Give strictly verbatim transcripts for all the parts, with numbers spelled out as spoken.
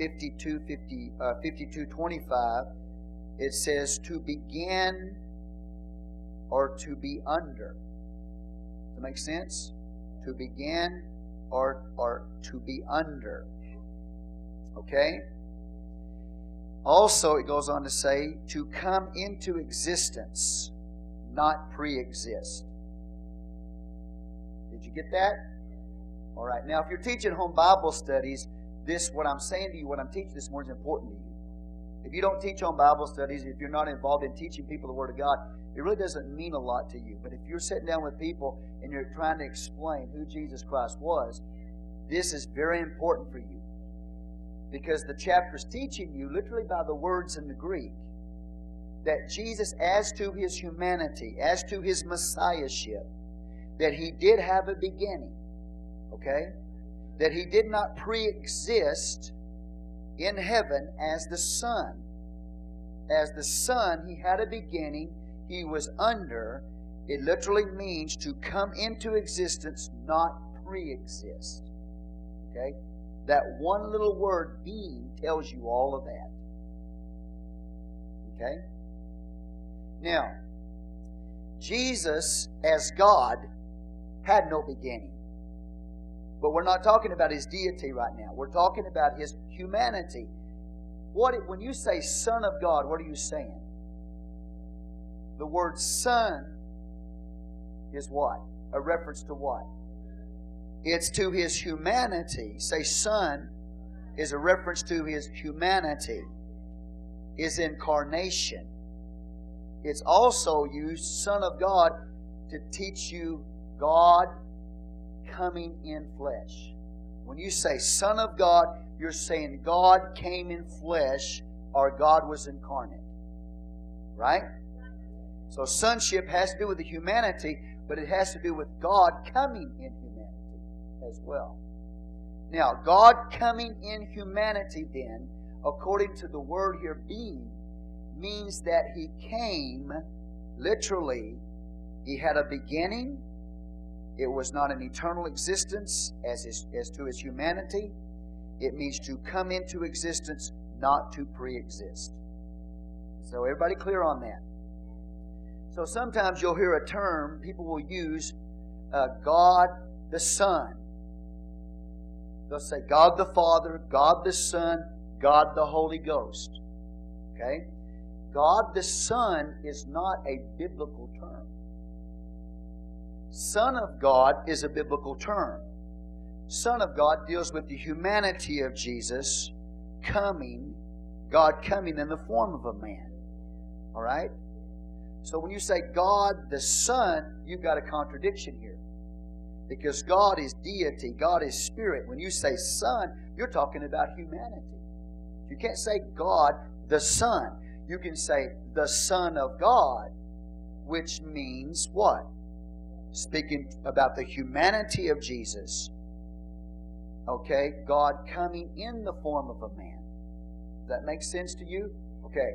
fifty-two twenty-five, it says to begin or to be under. Does that make sense? To begin or or to be under. Okay? Also, it goes on to say to come into existence, not pre-exist. Did you get that? All right. Now, if you're teaching home Bible studies, this, what I'm saying to you, what I'm teaching this morning is important to you. If you don't teach home Bible studies, if you're not involved in teaching people the Word of God, it really doesn't mean a lot to you. But if you're sitting down with people and you're trying to explain who Jesus Christ was, this is very important for you. Because the chapter's teaching you, literally by the words in the Greek, that Jesus, as to His humanity, as to His Messiahship, that He did have a beginning, okay? That He did not pre-exist in heaven as the Son. As the Son, He had a beginning. He was under. It literally means to come into existence, not pre-exist. Okay? That one little word, being, tells you all of that. Okay? Now, Jesus, as God, had no beginning. But we're not talking about His deity right now. We're talking about His humanity. What, when you say Son of God, what are you saying? The word Son is what? A reference to what? It's to His humanity. Say Son is a reference to His humanity, His incarnation. It's also used, Son of God, to teach you God coming in flesh. When you say Son of God, you're saying God came in flesh, or God was incarnate. Right? So sonship has to do with the humanity, but it has to do with God coming in humanity as well. Now, God coming in humanity then, according to the word here, being, means that He came, literally, He had a beginning. It was not an eternal existence as, his, as to His humanity. It means to come into existence, not to pre-exist. So everybody clear on that? So sometimes you'll hear a term, people will use uh, God the Son. They'll say God the Father, God the Son, God the Holy Ghost. Okay? God the Son is not a biblical term. Son of God is a biblical term. Son of God deals with the humanity of Jesus coming, God coming in the form of a man. All right? So when you say God the Son, you've got a contradiction here. Because God is deity, God is spirit. When you say Son, you're talking about humanity. You can't say God the Son. You can say the Son of God, which means what? Speaking about the humanity of Jesus. Okay? God coming in the form of a man. Does that make sense to you? Okay.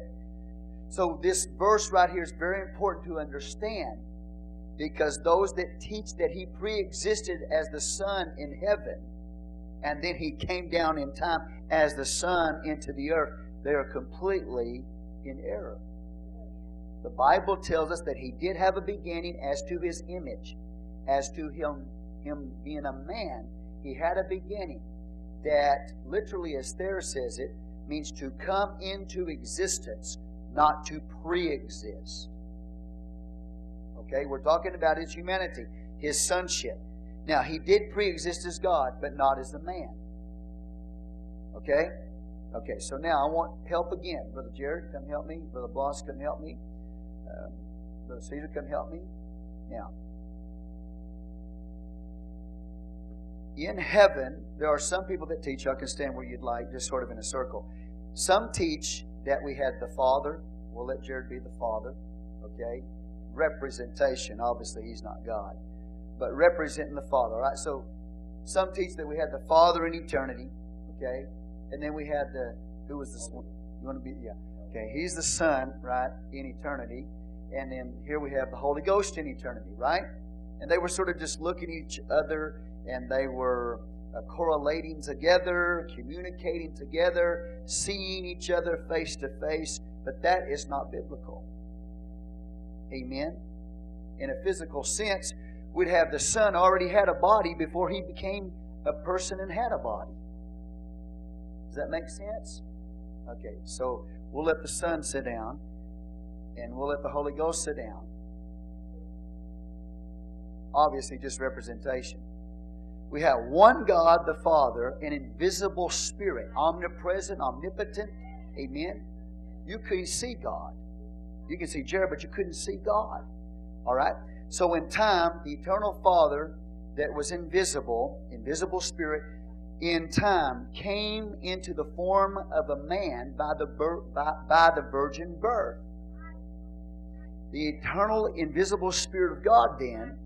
So this verse right here is very important to understand, because those that teach that He pre-existed as the Son in heaven and then He came down in time as the Son into the earth, they are completely in error. The Bible tells us that He did have a beginning as to His image, as to him, him being a man. He had a beginning that literally, as Thayer says it, means to come into existence, not to pre-exist. Okay, we're talking about His humanity, His sonship. Now, He did pre-exist as God, but not as a man. Okay? Okay, so now I want help again. Brother Jared, come help me. Brother Bloss, come help me. Um, Brother Caesar, come help me. Now, in heaven, there are some people that teach, y'all can stand where you'd like, just sort of in a circle. Some teach that we had the Father. We'll let Jared be the Father. Okay? Representation. Obviously, He's not God. But representing the Father, right? So, some teach that we had the Father in eternity. Okay? And then we had the, who was this one? You want to be, yeah. Okay, He's the Son, right, in eternity. And then here we have the Holy Ghost in eternity, right? And they were sort of just looking at each other, and they were uh, correlating together, communicating together, seeing each other face to face. But that is not biblical. Amen? In a physical sense, we'd have the Son already had a body before He became a person and had a body. Does that make sense? Okay, so we'll let the Son sit down, and we'll let the Holy Ghost sit down. Obviously, just representation. We have one God, the Father, an invisible Spirit, omnipresent, omnipotent. Amen? You couldn't see God. You can see Jared, but you couldn't see God. All right? So in time, the eternal Father that was invisible, invisible Spirit, in time came into the form of a man by the by, by the virgin birth. The eternal, invisible Spirit of God then,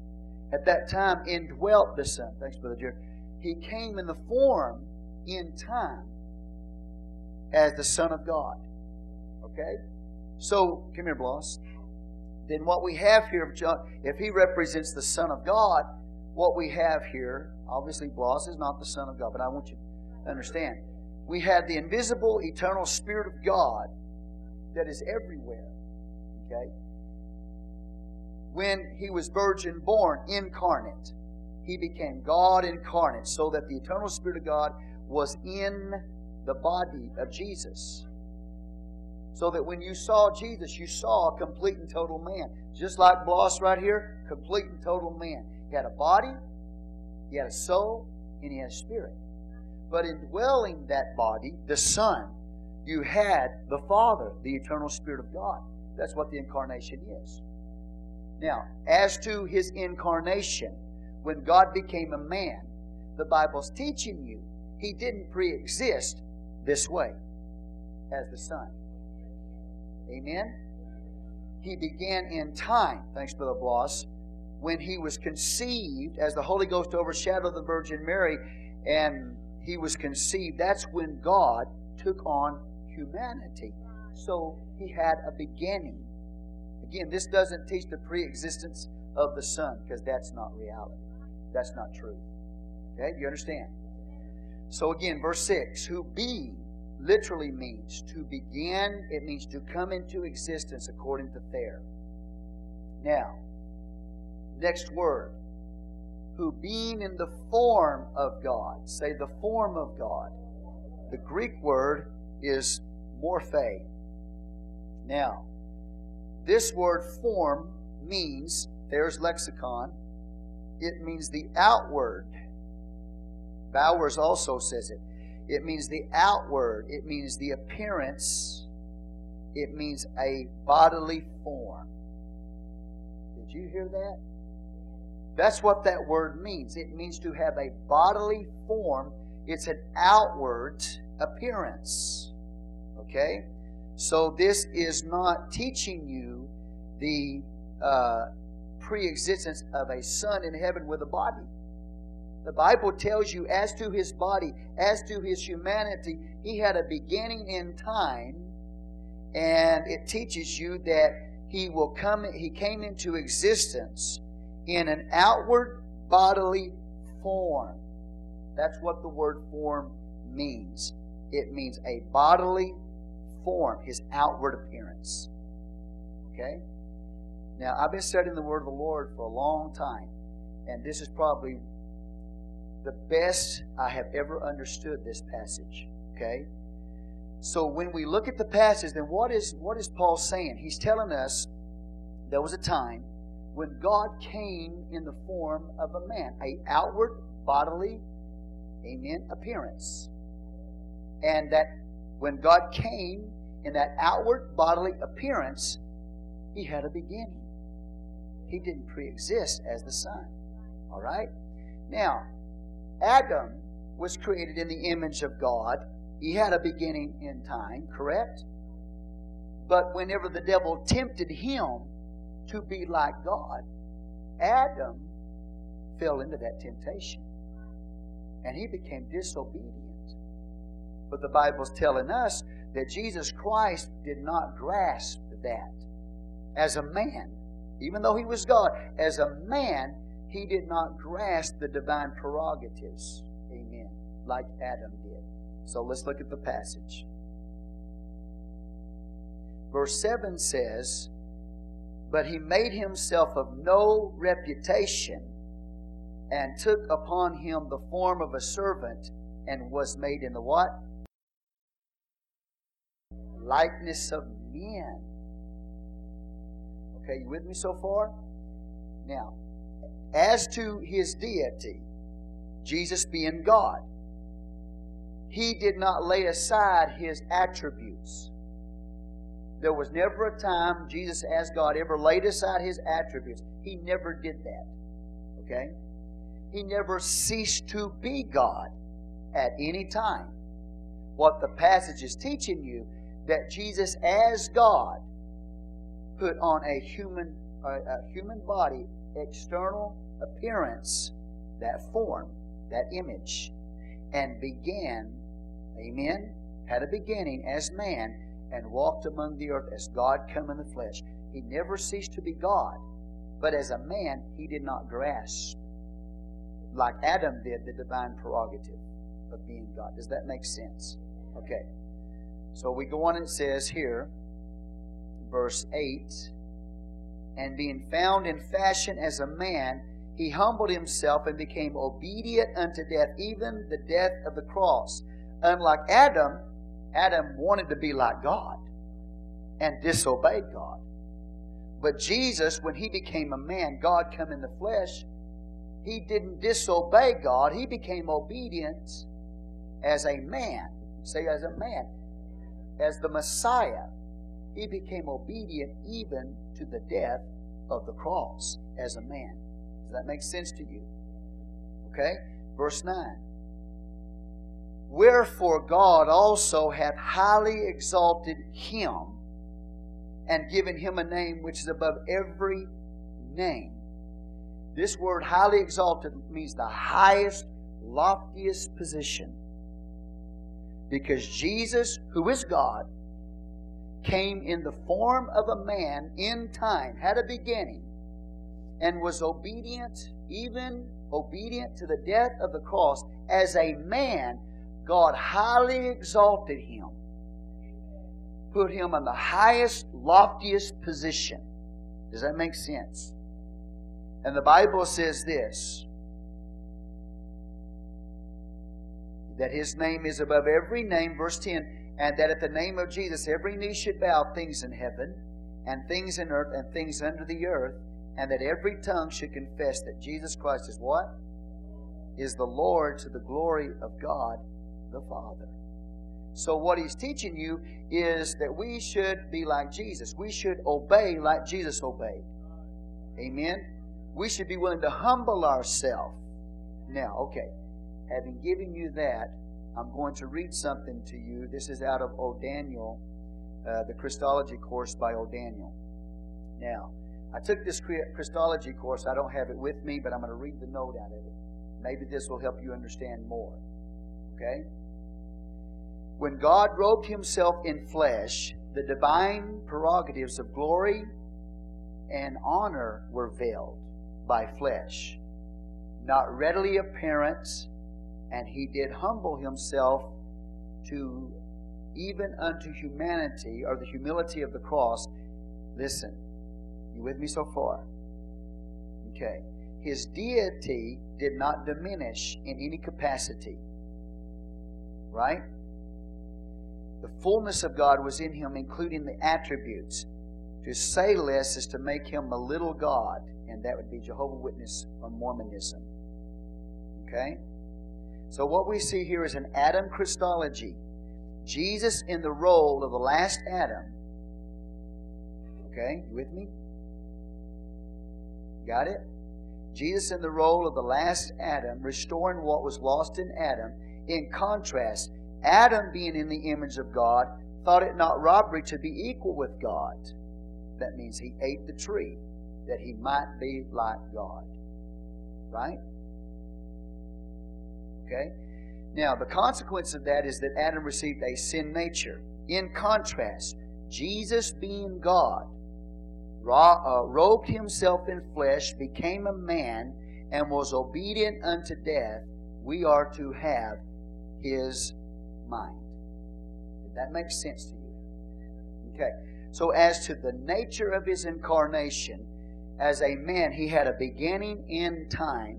at that time, indwelt the Son. Thanks, Brother Jared. He came in the form, in time, as the Son of God. Okay? So, come here, Bloss. Then what we have here, if He represents the Son of God, what we have here, obviously Bloss is not the Son of God, but I want you to understand. We have the invisible, eternal Spirit of God that is everywhere. Okay? When He was virgin born, incarnate, He became God incarnate, so that the eternal Spirit of God was in the body of Jesus. So that when you saw Jesus, you saw a complete and total man. Just like Bloss right here, complete and total man. He had a body, He had a soul, and He had a spirit. But indwelling that body, the Son, you had the Father, the eternal Spirit of God. That's what the incarnation is. Now, as to His incarnation, when God became a man, the Bible's teaching you He didn't pre-exist this way as the Son. Amen? He began in time, thanks Brother Bloss, when He was conceived as the Holy Ghost overshadowed the Virgin Mary, and He was conceived. That's when God took on humanity. So He had a beginning. Again, this doesn't teach the pre-existence of the Son, because that's not reality. That's not true. Okay? You understand? So again, verse six, who being literally means to begin. It means to come into existence according to Thayer. Now, next word, who being in the form of God. Say the form of God. The Greek word is morphe. Now, this word form means, Thayer's lexicon, it means the outward. Bauer also says it. It means the outward. It means the appearance. It means a bodily form. Did you hear that? That's what that word means. It means to have a bodily form. It's an outward appearance. Okay? So this is not teaching you the uh, pre-existence of a Son in heaven with a body. The Bible tells you as to His body, as to His humanity, He had a beginning in time, and it teaches you that He will come. He came into existence in an outward bodily form. That's what the word form means. It means a bodily form, His outward appearance. Okay? Now, I've been studying the Word of the Lord for a long time, and this is probably the best I have ever understood this passage. Okay? So when we look at the passage, then what is what is Paul saying? He's telling us there was a time when God came in the form of a man, an outward bodily, amen, appearance. And that when God came in that outward bodily appearance, He had a beginning. He didn't pre-exist as the Son. All right? Now, Adam was created in the image of God. He had a beginning in time, correct? But whenever the devil tempted him to be like God, Adam fell into that temptation. And he became disobedient. But the Bible's telling us that Jesus Christ did not grasp that. As a man, even though He was God, as a man, He did not grasp the divine prerogatives. Amen. like Adam did. So let's look at the passage. Verse seven says, "But he made himself of no reputation, and took upon him the form of a servant, and was made in the what? Likeness of men." Okay, you with me so far? Now, as to his deity, Jesus being God, he did not lay aside his attributes. There was never a time Jesus as God ever laid aside his attributes. He never did that. Okay? He never ceased to be God at any time. What the passage is teaching you, that Jesus as God put on a human, a human body, external appearance, that form, that image, and began, amen, had a beginning as man, and walked among the earth as God come in the flesh. He never ceased to be God, but as a man, he did not grasp, like Adam did, the divine prerogative of being God. Does that make sense? Okay. So we go on and it says here, verse eight, "And being found in fashion as a man, he humbled himself and became obedient unto death, even the death of the cross." Unlike Adam, Adam wanted to be like God and disobeyed God. But Jesus, when he became a man, God come in the flesh, he didn't disobey God. He became obedient as a man. Say, as a man. As the Messiah. He became obedient even to the death of the cross as a man. Does that make sense to you? Okay? Verse nine. "Wherefore God also hath highly exalted him, and given him a name which is above every name." This word highly exalted means the highest, loftiest position. Because Jesus, who is God, came in the form of a man in time, had a beginning, and was obedient, even obedient to the death of the cross. As a man, God highly exalted him, put him in the highest, loftiest position. Does that make sense? And the Bible says this, that his name is above every name, verse ten, "and that at the name of Jesus every knee should bow, things in heaven, and things in earth, and things under the earth, and that every tongue should confess that Jesus Christ is what? Is the Lord, to the glory of God the Father." So what he's teaching you is that we should be like Jesus. We should obey like Jesus obeyed. Amen? We should be willing to humble ourselves. Now, okay, having given you that, I'm going to read something to you. This is out of O'Daniel, uh, the Christology course by O'Daniel. Now, I took this Christology course. I don't have it with me, but I'm going to read the note out of it. Maybe this will help you understand more. Okay? "When God robed himself in flesh, the divine prerogatives of glory and honor were veiled by flesh, not readily apparent, and he did humble himself to even unto humanity," or the humility of the cross. Listen, you with me so far? Okay. His deity did not diminish in any capacity. Right? The fullness of God was in him, including the attributes. To say less is to make him a little God, and that would be Jehovah's Witness or Mormonism. Okay? So what we see here is an Adam Christology. Jesus in the role of the last Adam. Okay? You with me? Got it? Jesus in the role of the last Adam, restoring what was lost in Adam. In contrast, Adam, being in the image of God, thought it not robbery to be equal with God. That means he ate the tree, that he might be like God. Right? Okay? Now, the consequence of that is that Adam received a sin nature. In contrast, Jesus, being God, robed himself in flesh, became a man, and was obedient unto death. We are to have his mind. Did that make sense to you? Okay. So as to the nature of his incarnation, as a man, he had a beginning in time,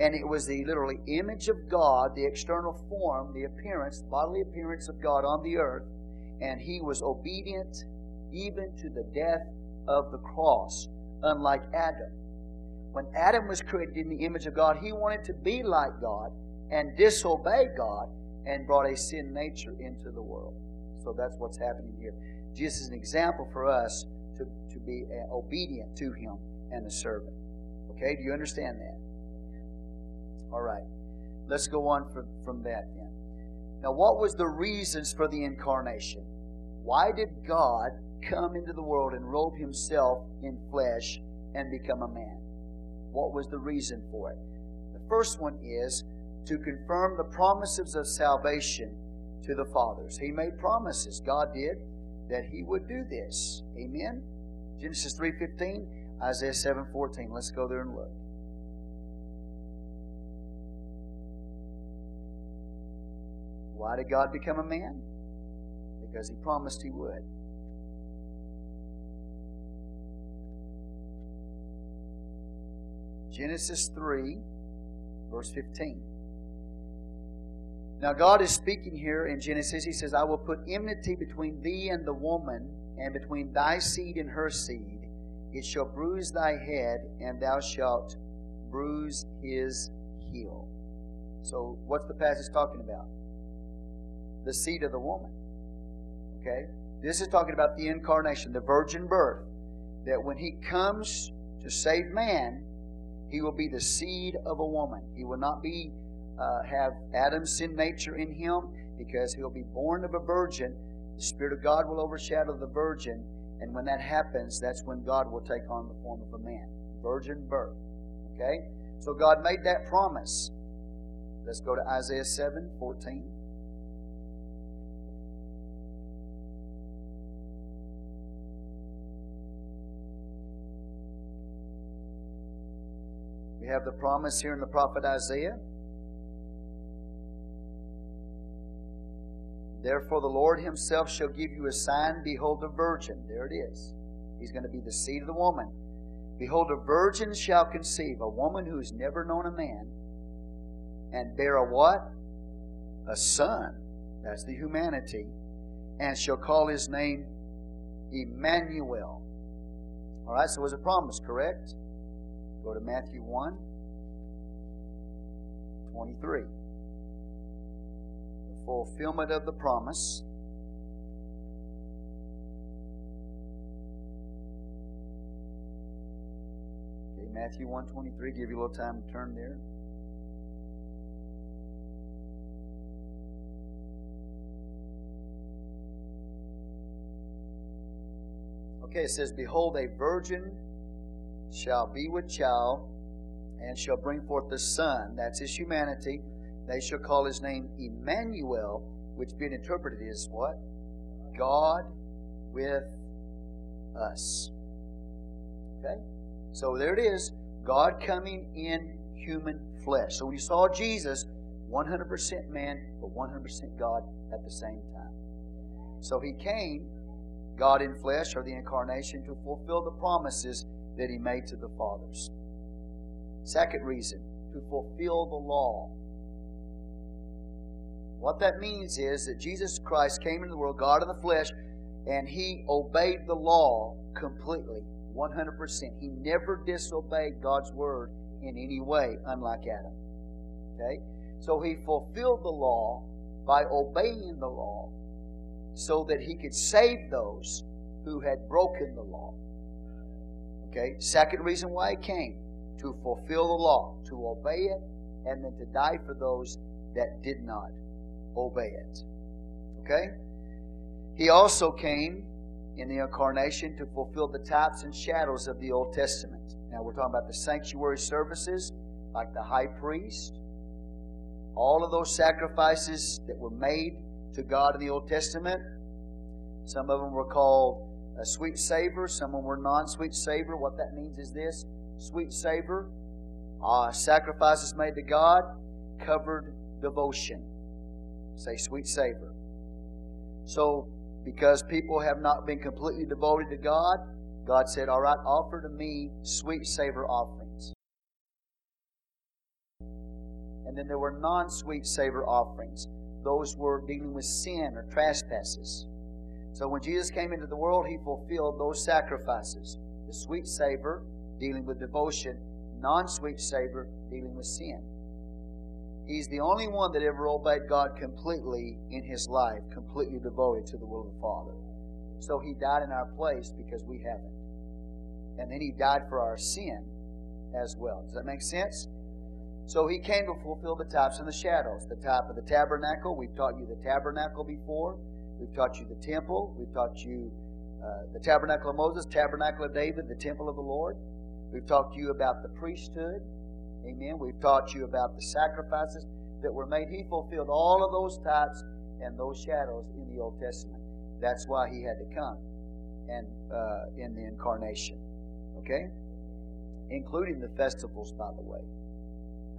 and it was the literally image of God, the external form, the appearance, bodily appearance of God on the earth, and he was obedient even to the death of the cross, unlike Adam. When Adam was created in the image of God, he wanted to be like God and disobeyed God and brought a sin nature into the world. So that's what's happening here. Jesus is an example for us to, to be obedient to him and a servant. Okay, do you understand that? All right, let's go on from, from that then. Now, what was the reasons for the incarnation? Why did God come into the world and robe himself in flesh and become a man? What was the reason for it? The first one is to confirm the promises of salvation to the fathers. He made promises, God did, that he would do this. Amen? Genesis three fifteen, Isaiah seven fourteen. Let's go there and look. Why did God become a man? Because he promised he would. Genesis three, verse fifteen. Now God is speaking here in Genesis. He says, I will put enmity between thee and the woman, and between thy seed and her seed. It shall bruise thy head, and thou shalt bruise his heel. So what's the passage talking about? The seed of the woman. Okay? This is talking about the incarnation, the virgin birth. That when he comes to save man, he will be the seed of a woman. He will not be uh, have Adam's sin nature in him, because he'll be born of a virgin. The Spirit of God will overshadow the virgin, and when that happens, that's when God will take on the form of a man. Virgin birth. Okay? So God made that promise. Let's go to Isaiah seven fourteen. We have the promise here in the prophet Isaiah. Therefore the Lord himself shall give you a sign. Behold, a virgin. There it is. He's going to be the seed of the woman. Behold, a virgin shall conceive, a woman who's never known a man, and bear a what? A son. That's the humanity. And shall call his name Emmanuel. All right, so it was a promise, correct? Go to Matthew one twenty-three. The fulfillment of the promise. Okay, Matthew one twenty-three. Give you a little time to turn there. Okay, it says, behold, a virgin shall be with child, and shall bring forth the Son. That's his humanity. They shall call his name Emmanuel, which being interpreted is what? God with us. Okay? So there it is. God coming in human flesh. So when you saw Jesus, one hundred percent man, but one hundred percent God at the same time. So he came, God in flesh, or the incarnation, to fulfill the promises that he made to the fathers. Second reason, to fulfill the law. What that means is that Jesus Christ came into the world, God in the flesh, and he obeyed the law completely, one hundred percent. He never disobeyed God's word in any way, unlike Adam. Okay? So he fulfilled the law by obeying the law so that he could save those who had broken the law. Okay, second reason why he came, to fulfill the law, to obey it, and then to die for those that did not obey it. Okay? He also came in the incarnation to fulfill the types and shadows of the Old Testament. Now we're talking about the sanctuary services, like the high priest, all of those sacrifices that were made to God in the Old Testament. Some of them were called a sweet savor. Some were non-sweet savor. What that means is this. Sweet savor, uh, sacrifices made to God, covered devotion. Say sweet savor. So, because people have not been completely devoted to God, God said, all right, offer to me sweet savor offerings. And then there were non-sweet savor offerings. Those were dealing with sin or trespasses. So when Jesus came into the world, He fulfilled those sacrifices. The sweet savor, dealing with devotion. Non-sweet savor, dealing with sin. He's the only one that ever obeyed God completely in His life, completely devoted to the will of the Father. So He died in our place because we haven't. And then He died for our sin as well. Does that make sense? So He came to fulfill the types and the shadows. The type of the tabernacle, we've taught you the tabernacle before. We've taught you the temple. We've taught you uh, the tabernacle of Moses, tabernacle of David, the temple of the Lord. We've talked to you about the priesthood. Amen. We've taught you about the sacrifices that were made. He fulfilled all of those types and those shadows in the Old Testament. That's why He had to come and uh, in the incarnation. Okay? Including the festivals, by the way.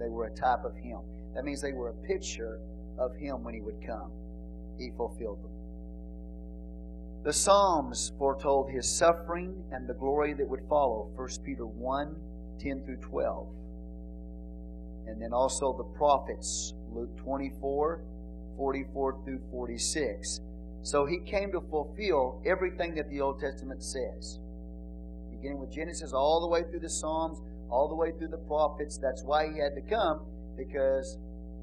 They were a type of Him. That means they were a picture of Him when He would come. He fulfilled them. The Psalms foretold His suffering and the glory that would follow. First Peter one, ten through twelve. And then also the prophets, Luke twenty-four, forty-four through forty-six. So He came to fulfill everything that the Old Testament says. Beginning with Genesis, all the way through the Psalms, all the way through the prophets. That's why He had to come, because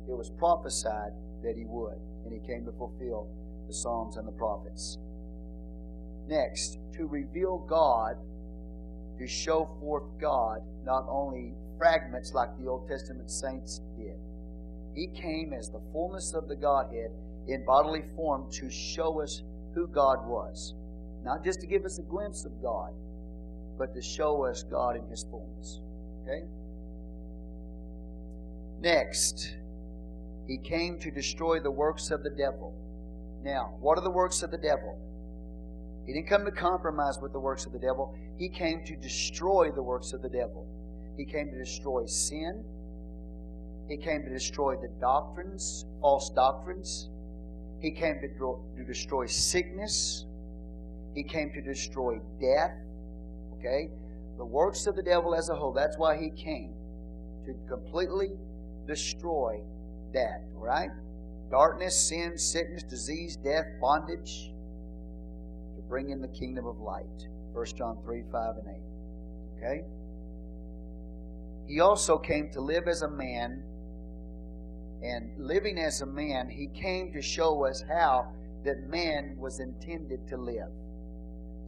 it was prophesied that He would. And He came to fulfill the Psalms and the prophets. Next, to reveal God, to show forth God, not only fragments like the Old Testament saints did. He came as the fullness of the Godhead in bodily form to show us who God was. Not just to give us a glimpse of God, but to show us God in His fullness. Okay? Next, He came to destroy the works of the devil. Now, what are the works of the devil? He didn't come to compromise with the works of the devil. He came to destroy the works of the devil. He came to destroy sin. He came to destroy the doctrines, false doctrines. He came to, dro- to destroy sickness. He came to destroy death. Okay? The works of the devil as a whole. That's why He came. To completely destroy that. Right? Darkness, sin, sickness, disease, death, bondage. Bring in the kingdom of light. First John three, five, and eight. Okay? He also came to live as a man. And living as a man, He came to show us how that man was intended to live.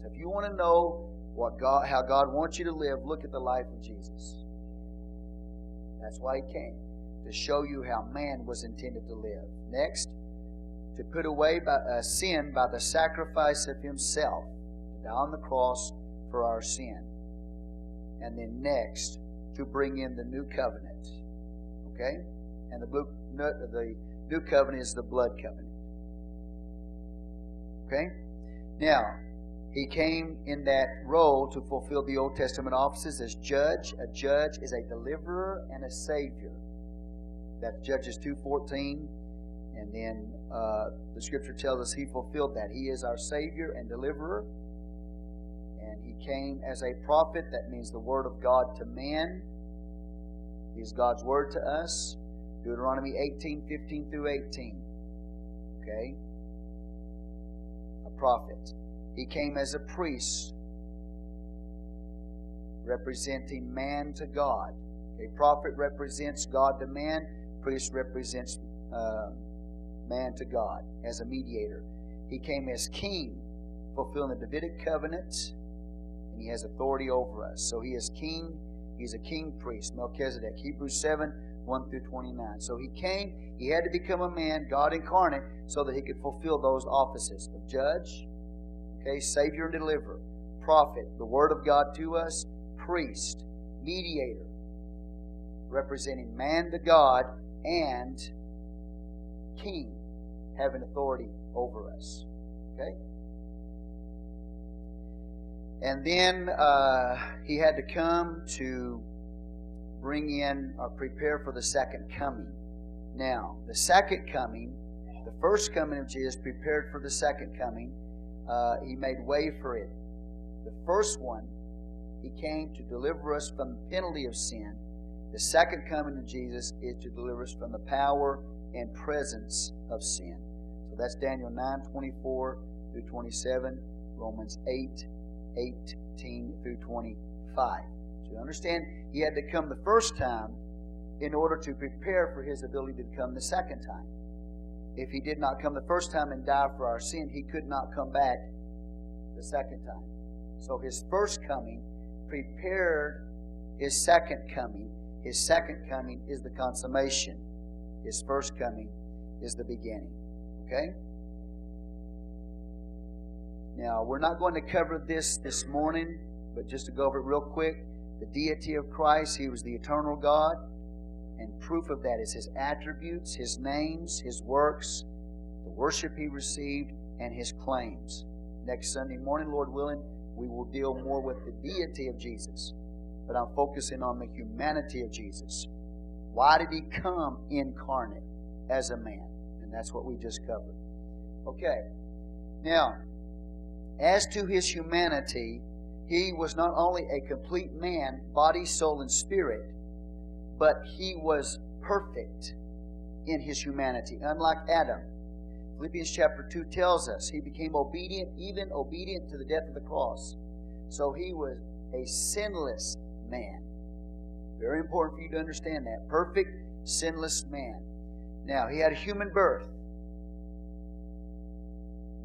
So if you want to know what God, how God wants you to live, look at the life of Jesus. That's why He came. To show you how man was intended to live. Next. To put away by, uh, sin by the sacrifice of Himself, to die on the cross for our sin. And then next, to bring in the new covenant. Okay? And the, blue, no, the new covenant is the blood covenant. Okay? Now, He came in that role to fulfill the Old Testament offices as judge. A judge is a deliverer and a savior. That's Judges two fourteen. And then uh, the Scripture tells us He fulfilled that. He is our Savior and Deliverer. And He came as a prophet. That means the Word of God to man. He is God's Word to us. Deuteronomy eighteen, fifteen through eighteen. Okay? A prophet. He came as a priest, representing man to God. A prophet represents God to man. Priest represents uh, man to God, as a mediator. He came as king, fulfilling the Davidic covenant, and He has authority over us. So He is king. He's a king priest, Melchizedek. Hebrews seven, one through twenty-nine. So He came. He had to become a man, God incarnate, so that He could fulfill those offices of judge, okay, savior and deliverer, prophet, the word of God to us, priest, mediator, representing man to God, and king, having authority over us. Okay? And then uh, He had to come to bring in or prepare for the second coming. Now, the second coming, the first coming of Jesus prepared for the second coming. Uh, he made way for it. The first one, He came to deliver us from the penalty of sin. The second coming of Jesus is to deliver us from the power and presence of sin. So that's Daniel nine, twenty-four through twenty-seven, Romans eight, eighteen through twenty-five. So you understand, He had to come the first time in order to prepare for His ability to come the second time. If He did not come the first time and die for our sin, He could not come back the second time. So His first coming prepared His second coming. His second coming is the consummation. His first coming is the beginning. Okay? Now, we're not going to cover this this morning, but just to go over it real quick. The deity of Christ, He was the eternal God. And proof of that is His attributes, His names, His works, the worship He received, and His claims. Next Sunday morning, Lord willing, we will deal more with the deity of Jesus. But I'm focusing on the humanity of Jesus. Why did He come incarnate as a man? And that's what we just covered. Okay. Now, as to His humanity, He was not only a complete man, body, soul, and spirit, but He was perfect in His humanity, unlike Adam. Philippians chapter two tells us He became obedient, even obedient to the death of the cross. So He was a sinless man. Very important for you to understand that. Perfect, sinless man. Now, He had a human birth.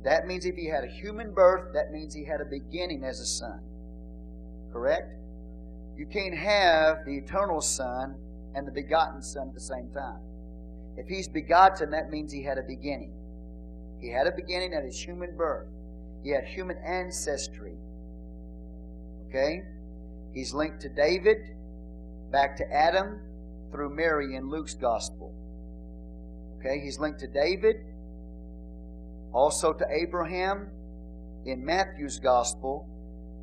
That means if He had a human birth, that means He had a beginning as a son. Correct? You can't have the eternal Son and the begotten Son at the same time. If He's begotten, that means He had a beginning. He had a beginning at His human birth. He had human ancestry. Okay? He's linked to David, back to Adam, through Mary in Luke's Gospel. Okay? He's linked to David, also to Abraham in Matthew's Gospel,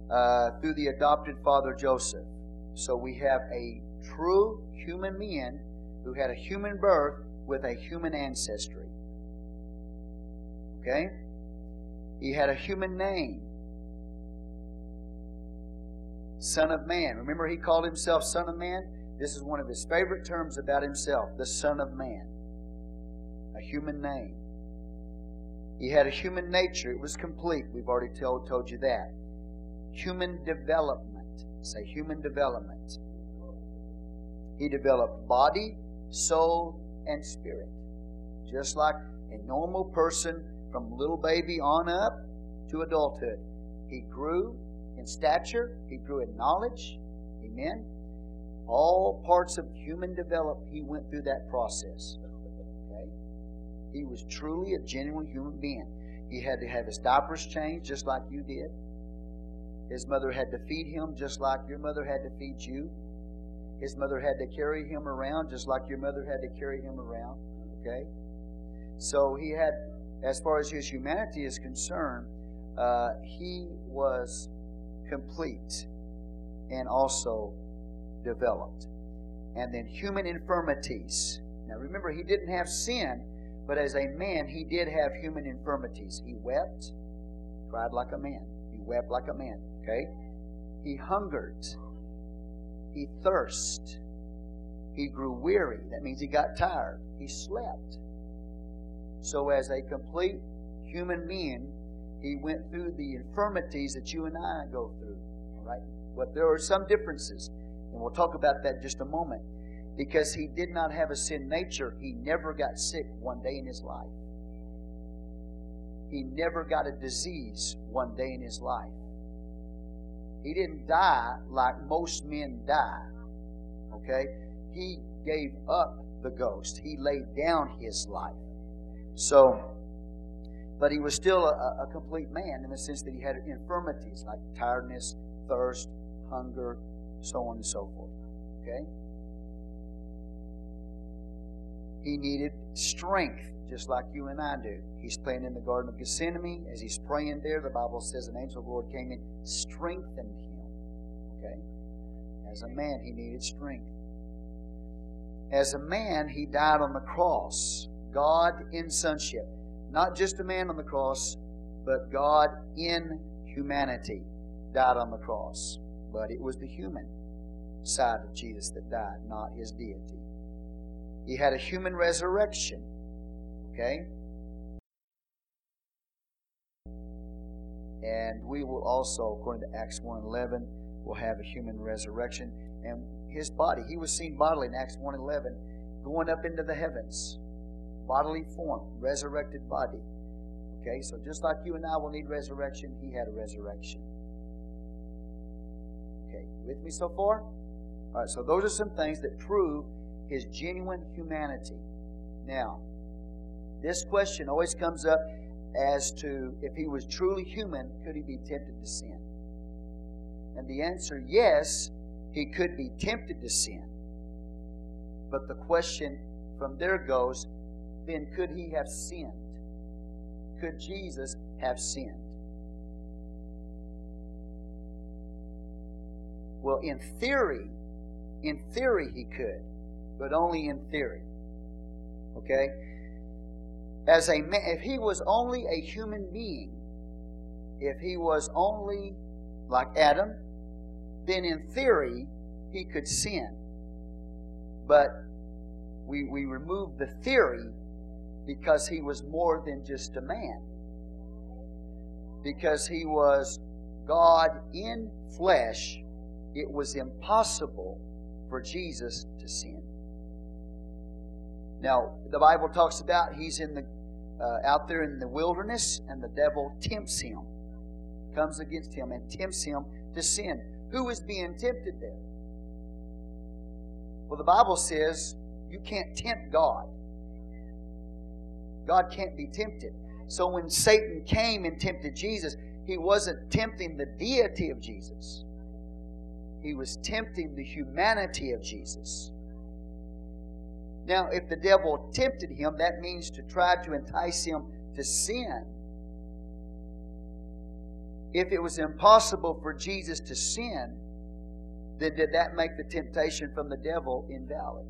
uh, through the adopted father Joseph. So we have a true human man who had a human birth with a human ancestry. Okay? He had a human name. Son of Man. Remember, He called Himself Son of Man? This is one of His favorite terms about Himself, the Son of Man. A human name. He had a human nature. It was complete. We've already told, told you that. Human development. Say human development. He developed body, soul, and spirit. Just like a normal person from little baby on up to adulthood. He grew in stature. He grew in knowledge. Amen. All parts of human development, He went through that process. Okay? He was truly a genuine human being. He had to have His diapers changed just like you did. His mother had to feed Him just like your mother had to feed you. His mother had to carry Him around just like your mother had to carry Him around. Okay? So He had, as far as His humanity is concerned, uh, He was complete and also developed. And then human infirmities. Now remember, He didn't have sin, but as a man, He did have human infirmities. He wept, cried like a man. He wept like a man. Okay? He hungered. He thirsted. He grew weary. That means He got tired. He slept. So as a complete human being, He went through the infirmities that you and I go through. Right? But there are some differences. And we'll talk about that in just a moment. Because He did not have a sin nature, He never got sick one day in His life. He never got a disease one day in His life. He didn't die like most men die. Okay? He gave up the ghost. He laid down His life. So, but He was still a, a complete man in the sense that He had infirmities like tiredness, thirst, hunger, so on and so forth. Okay? He needed strength, just like you and I do. He's praying in the Garden of Gethsemane. As He's praying there, the Bible says an angel of the Lord came in, strengthened Him. Okay? As a man, He needed strength. As a man, He died on the cross. God in sonship. Not just a man on the cross, but God in humanity died on the cross. But it was the human side of Jesus that died, not his deity. He had a human resurrection. Okay? And we will also, according to Acts one eleven, will have a human resurrection. And his body, he was seen bodily in Acts one eleven, going up into the heavens. Bodily form, resurrected body. Okay, so just like you and I will need resurrection, he had a resurrection. Okay, with me so far? All right, so those are some things that prove his genuine humanity. Now, this question always comes up as to if he was truly human, could he be tempted to sin? And the answer, yes, he could be tempted to sin. But the question from there goes, then could he have sinned? Could Jesus have sinned? Well, in theory, in theory he could, but only in theory. Okay? As a man, if he was only a human being, if he was only like Adam, then in theory he could sin. But we we remove the theory because he was more than just a man. Because he was God in flesh, it was impossible for Jesus to sin. Now, the Bible talks about he's in the uh, out there in the wilderness, and the devil tempts him, comes against him and tempts him to sin. Who is being tempted there? Well, the Bible says you can't tempt God. God can't be tempted. So when Satan came and tempted Jesus, he wasn't tempting the deity of Jesus. He was tempting the humanity of Jesus. Now, if the devil tempted him, that means to try to entice him to sin. If it was impossible for Jesus to sin, then did that make the temptation from the devil invalid?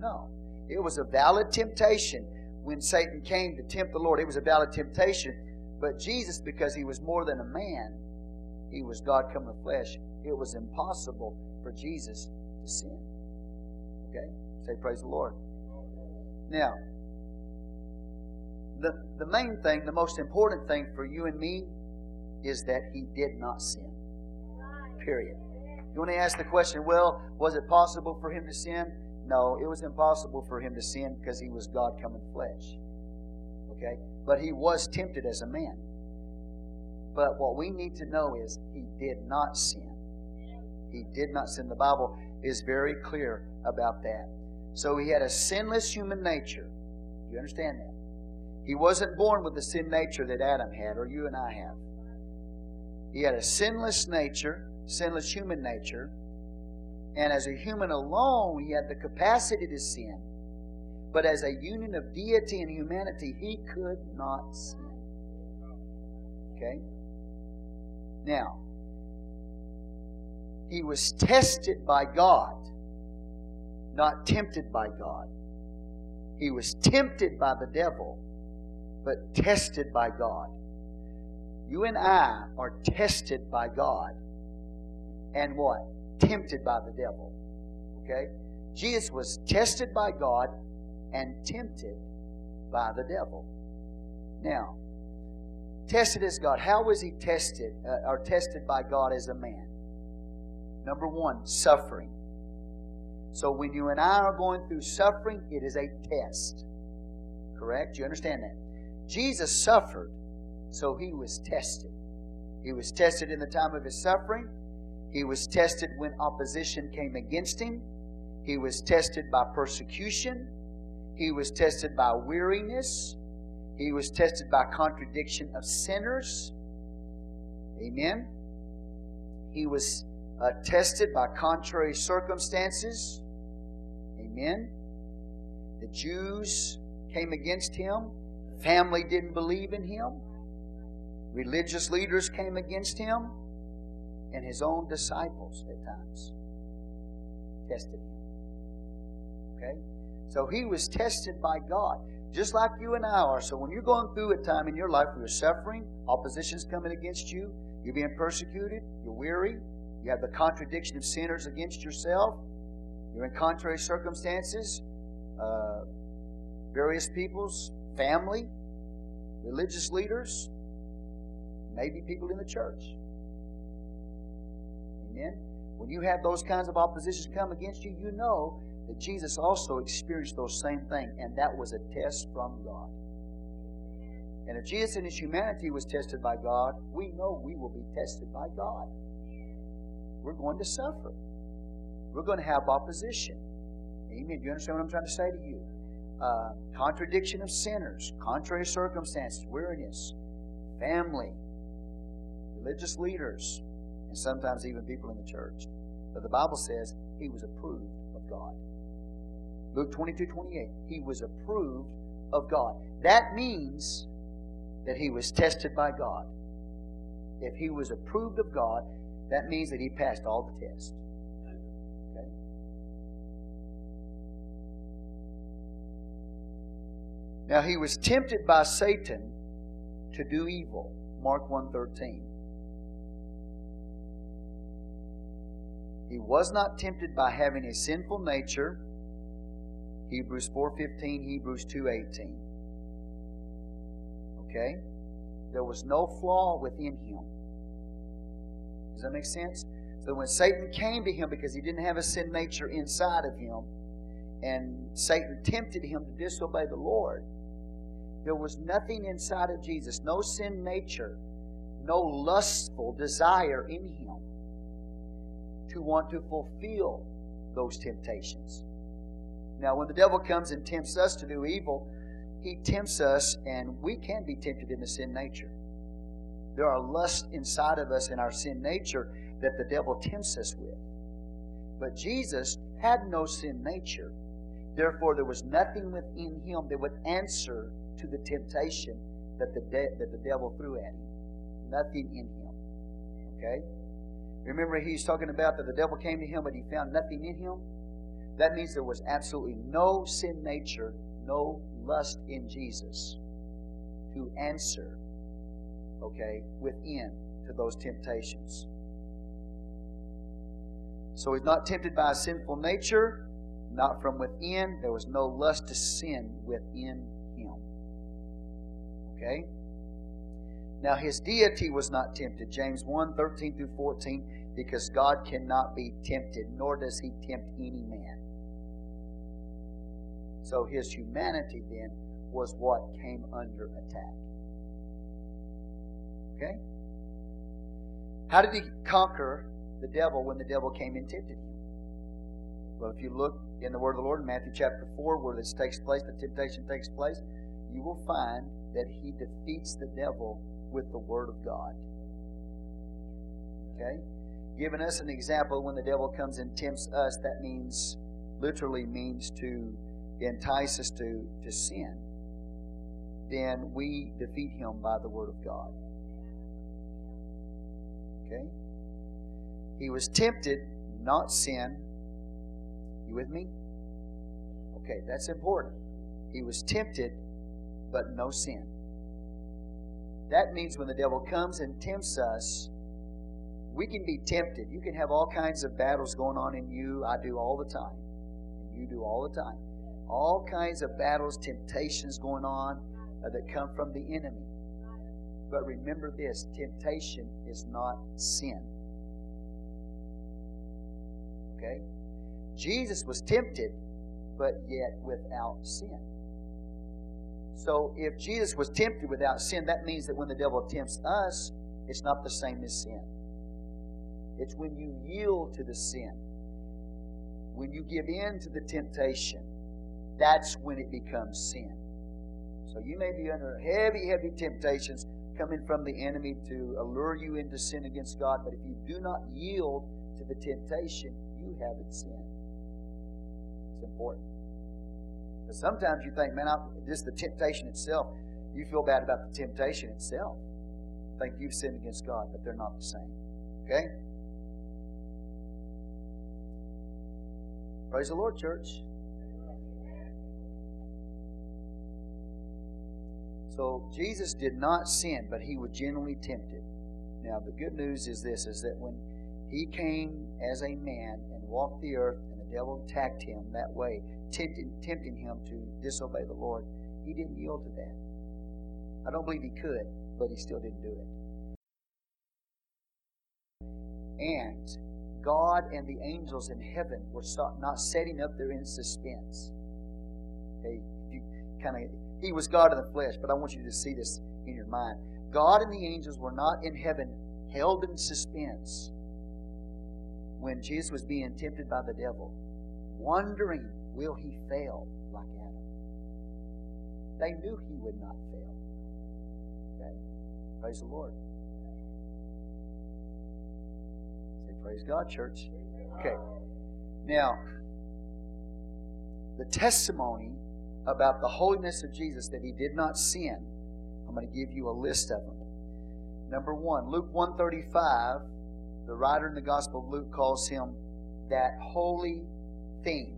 No. It was a valid temptation when Satan came to tempt the Lord. It was a valid temptation. But Jesus, because he was more than a man, he was God come in the flesh, it was impossible for Jesus to sin. Okay? Say praise the Lord. Now, the, the main thing, the most important thing for you and me is that he did not sin. Period. You want to ask the question, well, was it possible for him to sin? No, it was impossible for him to sin because he was God come in flesh. Okay? But he was tempted as a man. But what we need to know is he did not sin. He did not sin. The Bible is very clear about that. So he had a sinless human nature. Do you understand that? He wasn't born with the sin nature that Adam had or you and I have. He had a sinless nature, sinless human nature. And as a human alone, he had the capacity to sin. But as a union of deity and humanity, he could not sin. Okay? Now, he was tested by God, not tempted by God. He was tempted by the devil, but tested by God. You and I are tested by God. And what? Tempted by the devil. Okay? Jesus was tested by God and tempted by the devil. Now, tested as God. How was he tested uh, or tested by God as a man? Number one, suffering. So when you and I are going through suffering, it is a test. Correct? You understand that? Jesus suffered, so he was tested. He was tested in the time of his suffering. He was tested when opposition came against him. He was tested by persecution. He was tested by weariness. He was tested by contradiction of sinners. Amen. He was uh, tested by contrary circumstances. Amen. The Jews came against him. Family didn't believe in him. Religious leaders came against him. And his own disciples at times tested him. Okay? So he was tested by God. just like you and I are. So when you're going through a time in your life where you're suffering, opposition's coming against you, you're being persecuted, you're weary, you have the contradiction of sinners against yourself, you're in contrary circumstances, uh, various peoples, family, religious leaders, maybe people in the church. Amen? When you have those kinds of oppositions come against you, you know that Jesus also experienced those same things, and that was a test from God. And if Jesus in His humanity was tested by God, we know we will be tested by God. We're going to suffer. We're going to have opposition. Amen. Do you understand what I'm trying to say to you? Uh, contradiction of sinners, contrary circumstances, weariness, family, religious leaders, and sometimes even people in the church. But the Bible says He was approved of God. Luke twenty-two twenty-eight, He was approved of God. That means that He was tested by God. If He was approved of God, that means that He passed all the tests. Okay? Now, He was tempted by Satan to do evil. Mark one thirteen. He was not tempted by having a sinful nature. Hebrews four fifteen, Hebrews two eighteen. Okay? There was no flaw within Him. Does that make sense? So when Satan came to Him, because he didn't have a sin nature inside of him, and Satan tempted him to disobey the Lord, there was nothing inside of Jesus, no sin nature, no lustful desire in Him to want to fulfill those temptations. Now, when the devil comes and tempts us to do evil, he tempts us, and we can be tempted in the sin nature. There are lusts inside of us in our sin nature that the devil tempts us with. But Jesus had no sin nature. Therefore, there was nothing within Him that would answer to the temptation that the, de- that the devil threw at Him. Nothing in Him. Okay? Remember, He's talking about that the devil came to Him, but he found nothing in Him. That means there was absolutely no sin nature, no lust in Jesus to answer, okay, within to those temptations. So He's not tempted by a sinful nature, not from within. There was no lust to sin within Him. Okay? Now, His deity was not tempted. James one thirteen through fourteen, because God cannot be tempted, nor does He tempt any man. So His humanity then was what came under attack. Okay? How did He conquer the devil when the devil came and tempted Him? Well, if you look in the Word of the Lord in Matthew chapter four, where this takes place, the temptation takes place, you will find that He defeats the devil with the Word of God. Okay? Giving us an example, when the devil comes and tempts us, that means, literally means to entice us to, to sin. Then we defeat him by the Word of God. Okay? He was tempted, not sin. You with me? Okay, that's important. He was tempted, but no sin. That means when the devil comes and tempts us, we can be tempted. You can have all kinds of battles going on in you. I do all the time. You do all the time. All kinds of battles, temptations going on uh, that come from the enemy. But remember this, temptation is not sin. Okay? Jesus was tempted, but yet without sin. So if Jesus was tempted without sin, that means that when the devil tempts us, it's not the same as sin. It's when you yield to the sin, when you give in to the temptation, that's when it becomes sin. So you may be under heavy, heavy temptations coming from the enemy to allure you into sin against God, but if you do not yield to the temptation, you haven't sinned. It's important. Because sometimes you think, man, I, this is the temptation itself. You feel bad about the temptation itself. Think you've sinned against God, but they're not the same. Okay? Praise the Lord, church. So Jesus did not sin, but he was genuinely tempted. Now the good news is this, is that when he came as a man and walked the earth and the devil attacked him that way, tempting, tempting him to disobey the Lord, he didn't yield to that. I don't believe he could, but he still didn't do it. And God and the angels in heaven were not setting up there in suspense. Okay, you kind of, he was God in the flesh, but I want you to see this in your mind. God and the angels were not in heaven held in suspense when Jesus was being tempted by the devil, wondering, will he fail like Adam? They knew he would not fail. Okay? Praise the Lord. Say praise God, church. Okay. Now, the testimony about the holiness of Jesus that he did not sin, I'm going to give you a list of them. Number one, Luke one thirty-five, the writer in the Gospel of Luke calls him that holy thing.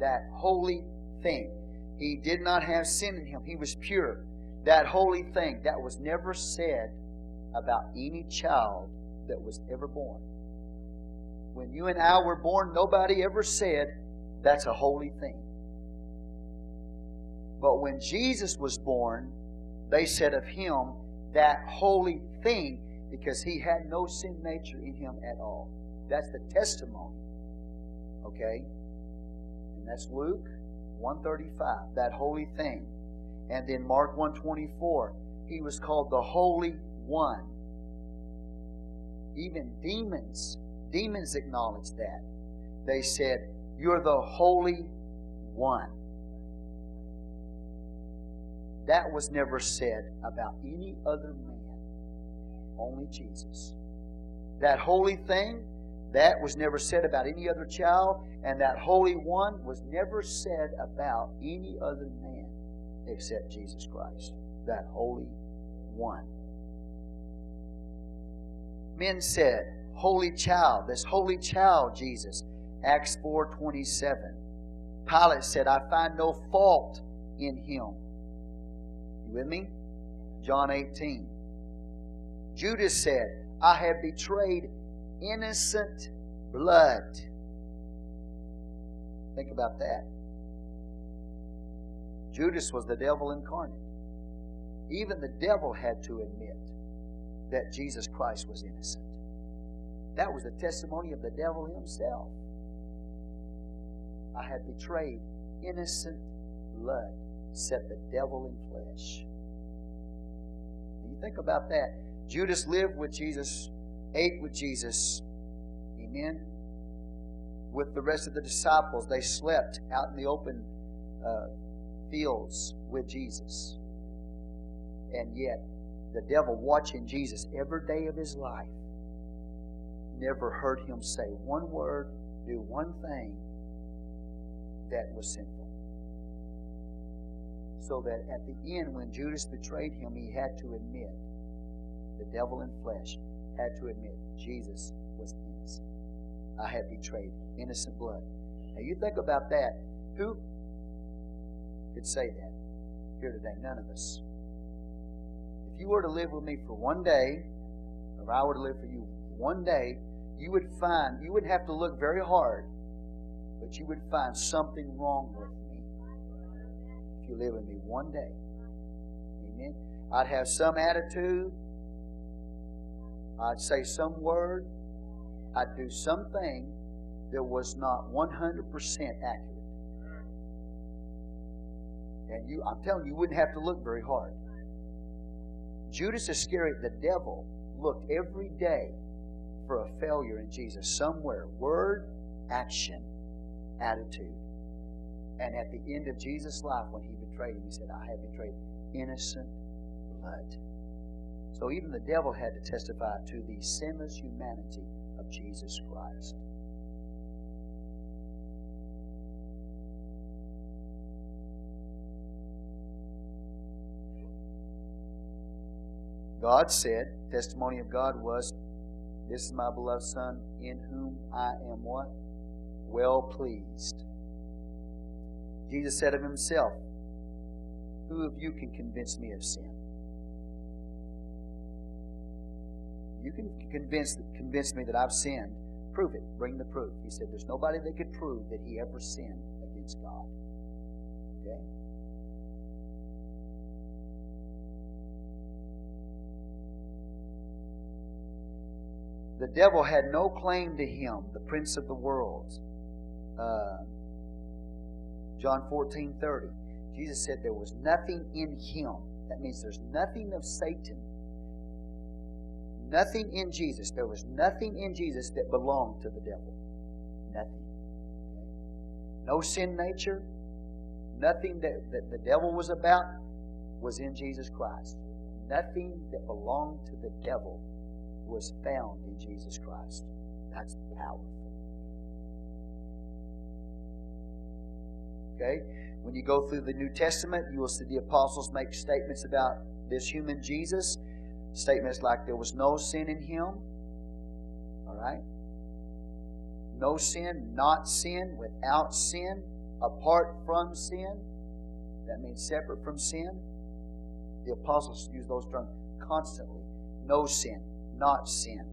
That holy thing. He did not have sin in him. He was pure. That holy thing. That was never said about any child that was ever born. When you and I were born, nobody ever said, that's a holy thing. But when Jesus was born, they said of him, that holy thing, because he had no sin nature in him at all. That's the testimony. Okay? And that's Luke one thirty-five, that holy thing. And then Mark one twenty-four, he was called the Holy One. Even demons, demons acknowledged that. They said, you're the Holy One. That was never said about any other man, only Jesus. That holy thing, that was never said about any other child, and that Holy One was never said about any other man except Jesus Christ, that Holy One. Men said, Holy Child, this Holy Child, Jesus. Acts four twenty-seven. Pilate said, I find no fault in him. You with me? John eighteen. Judas said, I have betrayed innocent blood. Think about that. Judas was the devil incarnate. Even the devil had to admit that Jesus Christ was innocent. That was the testimony of the devil himself. I have betrayed innocent blood, said the devil in flesh. When you think about that, Judas lived with Jesus, ate with Jesus, amen, with the rest of the disciples. They slept out in the open uh, fields with Jesus. And yet, the devil watching Jesus every day of his life never heard him say one word, do one thing that was sinful. So that at the end, when Judas betrayed him, he had to admit, the devil in flesh had to admit, Jesus was innocent. I had betrayed innocent blood. Now you think about that. Who could say that here today? None of us. If you were to live with me for one day, or I were to live for you one day, you would find, you would have to look very hard, but you would find something wrong with me if you live with me one day. Amen. I'd have some attitude. I'd say some word. I'd do something that was not one hundred percent accurate. And you, I'm telling you, you wouldn't have to look very hard. Judas Iscariot, the devil, looked every day for a failure in Jesus somewhere. Word, action, attitude. And at the end of Jesus' life, when he betrayed him, he said, I have betrayed innocent blood. So even the devil had to testify to the sinless humanity of Jesus Christ. God said, testimony of God was, this is my beloved Son, in whom I am what? Well pleased. Jesus said of himself, Who of you can convince me of sin? You can convince convince me that I've sinned. Prove it. Bring the proof. He said there's nobody that could prove that he ever sinned against God. Okay? The devil had no claim to him, the prince of the world. Uh, John fourteen thirty. Jesus said there was nothing in him. That means there's nothing of Satan. Nothing in Jesus. There was nothing in Jesus that belonged to the devil. Nothing. No sin nature. Nothing that, that the devil was about was in Jesus Christ. Nothing that belonged to the devil was found in Jesus Christ. That's powerful. Okay? When you go through the New Testament, you will see the apostles make statements about this human Jesus. Statements like there was no sin in him. Alright? No sin, not sin, without sin, apart from sin. That means separate from sin. The apostles use those terms constantly. No sin, not sin,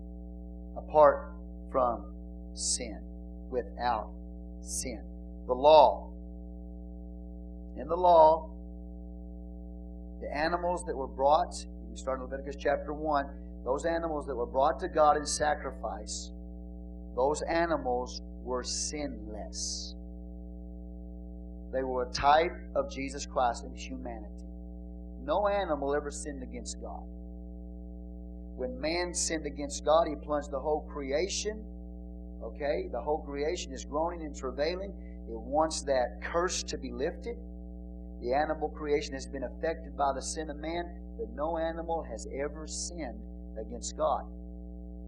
apart from sin, without sin. The law. In the law, the animals that were brought, we start in Leviticus chapter one, those animals that were brought to God in sacrifice, those animals were sinless. They were a type of Jesus Christ and humanity. No animal ever sinned against God. When man sinned against God, he plunged the whole creation. Okay? The whole creation is groaning and travailing. It wants that curse to be lifted. The animal creation has been affected by the sin of man. But no animal has ever sinned against God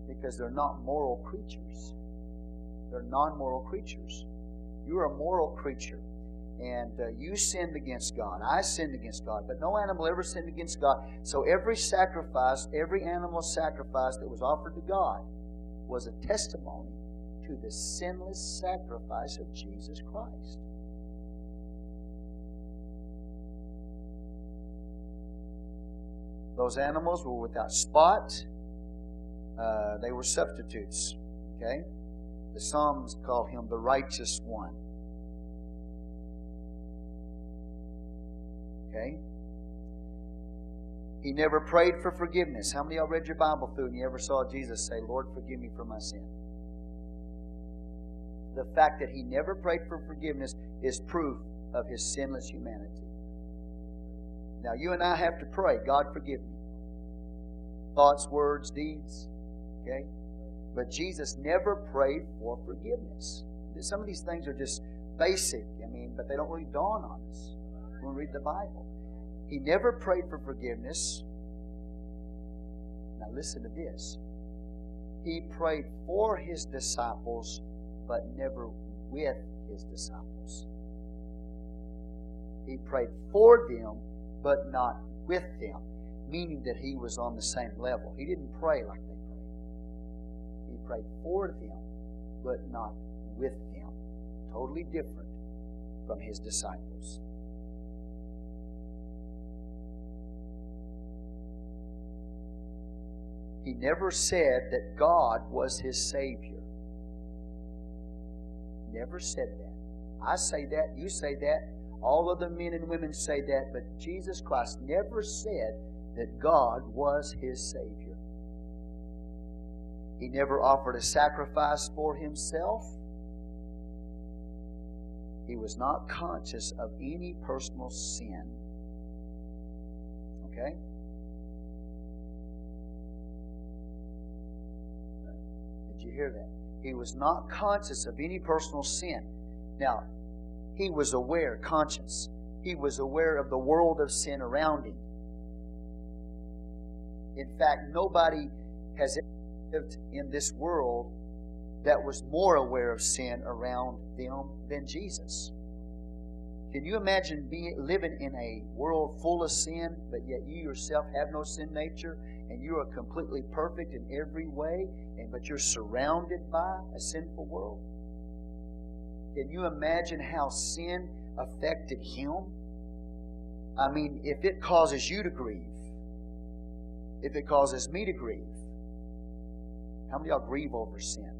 because they're not moral creatures. They're non-moral creatures. You're a moral creature, and uh, you sinned against God. I sinned against God, but no animal ever sinned against God. So every sacrifice, every animal sacrifice that was offered to God was a testimony to the sinless sacrifice of Jesus Christ. Those animals were without spot. Uh, they were substitutes. Okay? The Psalms call him the righteous one. Okay? He never prayed for forgiveness. How many of y'all read your Bible through and you ever saw Jesus say, Lord, forgive me for my sin? The fact that he never prayed for forgiveness is proof of his sinless humanity. Now, you and I have to pray, God, forgive me. Thoughts, words, deeds. Okay? But Jesus never prayed for forgiveness. Some of these things are just basic, I mean, but they don't really dawn on us when we read the Bible. He never prayed for forgiveness. Now, listen to this. He prayed for his disciples, but never with his disciples. He prayed for them, but not with them, meaning that he was on the same level. He didn't pray like they prayed. He prayed for them, but not with them. Totally different from his disciples. He never said that God was his Savior. Never said that. I say that, you say that. All other men and women say that, but Jesus Christ never said that God was his Savior. He never offered a sacrifice for himself. He was not conscious of any personal sin. Okay? Did you hear that? He was not conscious of any personal sin. Now, he was aware, conscious. He was aware of the world of sin around him. In fact, nobody has ever lived in this world that was more aware of sin around them than Jesus. Can you imagine being living in a world full of sin, but yet you yourself have no sin nature, and you are completely perfect in every way, and but you're surrounded by a sinful world? Can you imagine how sin affected him? I mean, if it causes you to grieve, if it causes me to grieve, how many of y'all grieve over sin?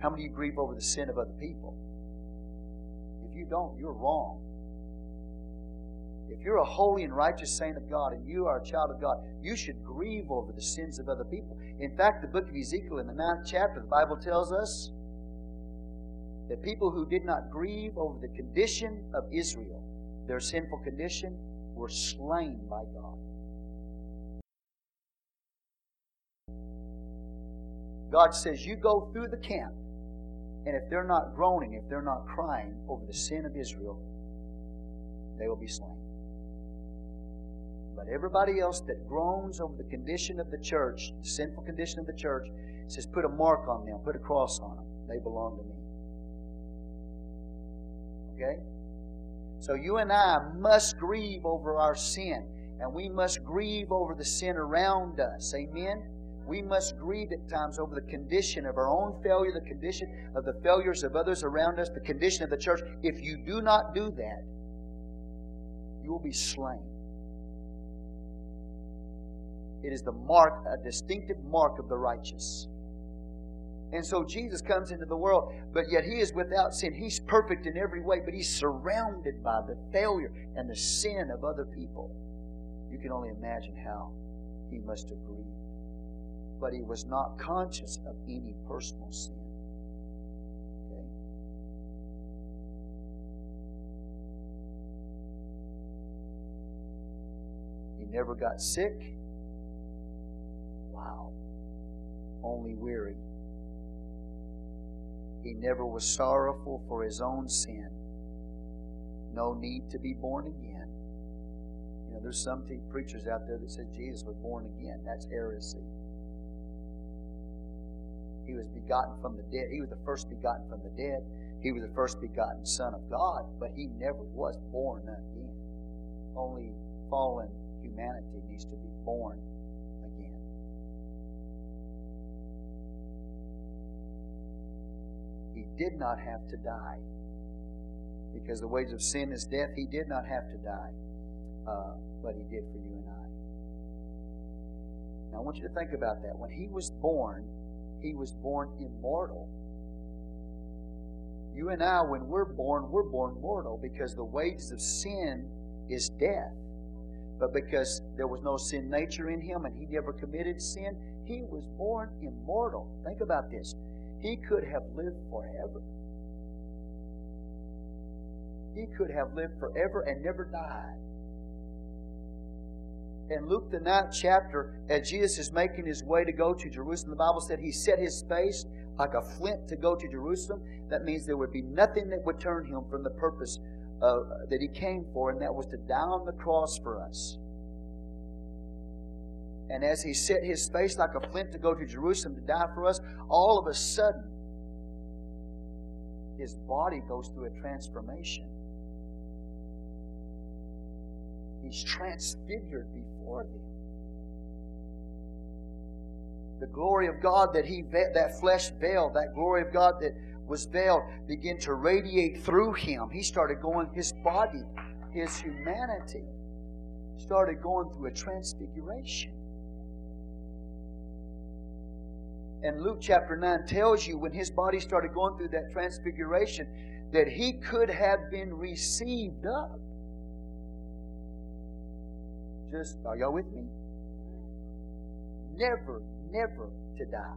How many of you grieve over the sin of other people? If you don't, you're wrong. If you're a holy and righteous saint of God and you are a child of God, you should grieve over the sins of other people. In fact, the book of Ezekiel in the ninth chapter, the Bible tells us that people who did not grieve over the condition of Israel, their sinful condition, were slain by God. God says, you go through the camp, and if they're not groaning, if they're not crying over the sin of Israel, they will be slain. But everybody else that groans over the condition of the church, the sinful condition of the church, says, put a mark on them, put a cross on them. They belong to me. Okay? So you and I must grieve over our sin, and we must grieve over the sin around us. Amen? We must grieve at times over the condition of our own failure, the condition of the failures of others around us, the condition of the church. If you do not do that, you will be slain. It is the mark, a distinctive mark of the righteous. And so Jesus comes into the world, but yet He is without sin. He's perfect in every way, but He's surrounded by the failure and the sin of other people. You can only imagine how He must have grieved. But He was not conscious of any personal sin. Okay? He never got sick. Wow. Only weary. He never was sorrowful for His own sin. No need to be born again. You know, there's some preachers out there that say Jesus was born again. That's heresy. He was begotten from the dead. He was the first begotten from the dead. He was the first begotten Son of God, but He never was born again. Only fallen humanity needs to be born again. He did not have to die. Because the wages of sin is death, He did not have to die. Uh, but He did for you and I. Now I want you to think about that. When He was born, He was born immortal. You and I, when we're born, we're born mortal because the wages of sin is death. But because there was no sin nature in Him and He never committed sin, He was born immortal. Think about this. He could have lived forever. He could have lived forever and never died. In Luke, the ninth chapter, as Jesus is making His way to go to Jerusalem, the Bible said He set His face like a flint to go to Jerusalem. That means there would be nothing that would turn Him from the purpose uh, that He came for, and that was to die on the cross for us. And as He set His face like a flint to go to Jerusalem to die for us, all of a sudden, His body goes through a transformation. He's transfigured before them. The glory of God that He ve- that flesh veiled, that glory of God that was veiled, began to radiate through Him. He started going, His body, His humanity, started going through a transfiguration. And Luke chapter nine tells you when His body started going through that transfiguration that He could have been received up. Just, are y'all with me? Never, never to die.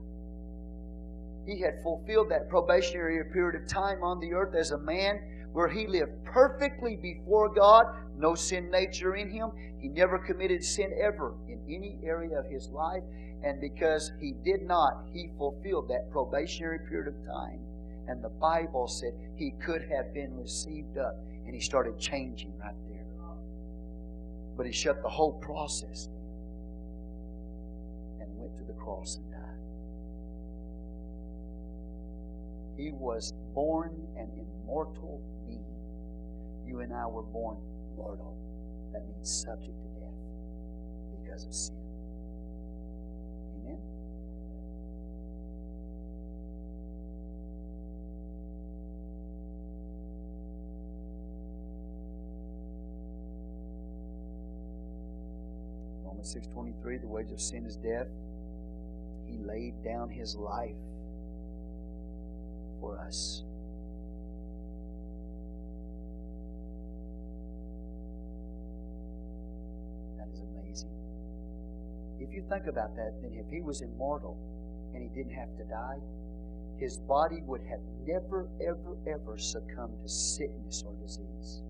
He had fulfilled that probationary period of time on the earth as a man where He lived perfectly before God, no sin nature in Him. He never committed sin ever in any area of His life. And because He did not, He fulfilled that probationary period of time. And the Bible said He could have been received up. And He started changing right there. But He shut the whole process down and went to the cross and died. He was born an immortal being. You and I were born mortal. That means subject to death because of sin. Amen? Romans six twenty-three, the wage of sin is death. He laid down his life for us. That is amazing. If you think about that, then if he was immortal and he didn't have to die, his body would have never, ever, ever succumbed to sickness or disease.